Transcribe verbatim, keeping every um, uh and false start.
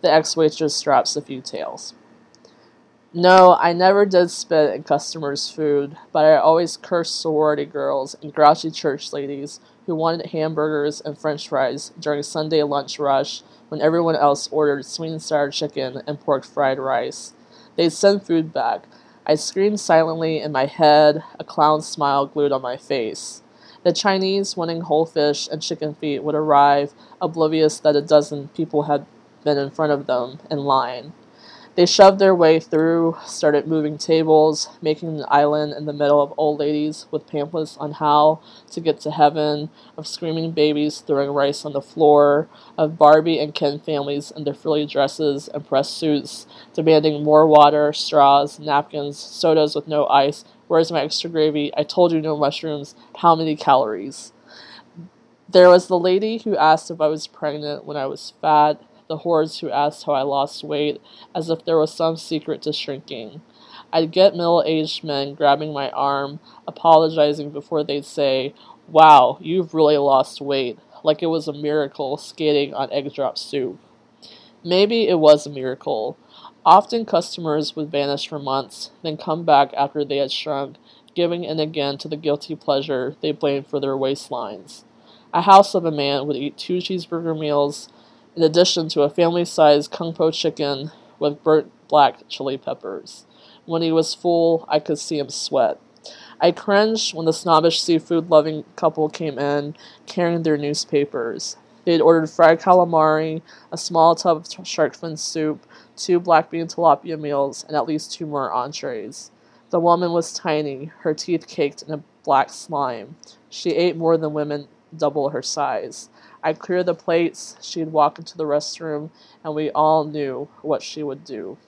The ex-waitress just drops a few tales. No, I never did spit in customers' food, but I always cursed sorority girls and grouchy church ladies who wanted hamburgers and french fries during Sunday lunch rush when everyone else ordered sweet and sour chicken and pork fried rice. They'd send food back. I screamed silently in my head, a clown smile glued on my face. The Chinese wanting whole fish and chicken feet would arrive, oblivious that a dozen people had been in front of them in line. They shoved their way through, started moving tables, making an island in the middle of old ladies with pamphlets on how to get to heaven, of screaming babies throwing rice on the floor, of Barbie and Ken families in their frilly dresses and pressed suits, demanding more water, straws, napkins, sodas with no ice, where's my extra gravy, I told you no mushrooms, how many calories? There was the lady who asked if I was pregnant when I was fat, the hordes who asked how I lost weight, as if there was some secret to shrinking. I'd get middle-aged men grabbing my arm, apologizing before they'd say, wow, you've really lost weight, like it was a miracle skating on egg drop soup. Maybe it was a miracle. Often customers would vanish for months, then come back after they had shrunk, giving in again to the guilty pleasure they blamed for their waistlines. A house of a man would eat two cheeseburger meals, in addition to a family-sized Kung Po chicken with burnt black chili peppers. When he was full, I could see him sweat. I cringed when the snobbish seafood-loving couple came in, carrying their newspapers. They had ordered fried calamari, a small tub of t- shark fin soup, two black bean tilapia meals, and at least two more entrees. The woman was tiny, her teeth caked in a black slime. She ate more than women double her size. I'd clear the plates, she'd walk into the restroom, and we all knew what she would do.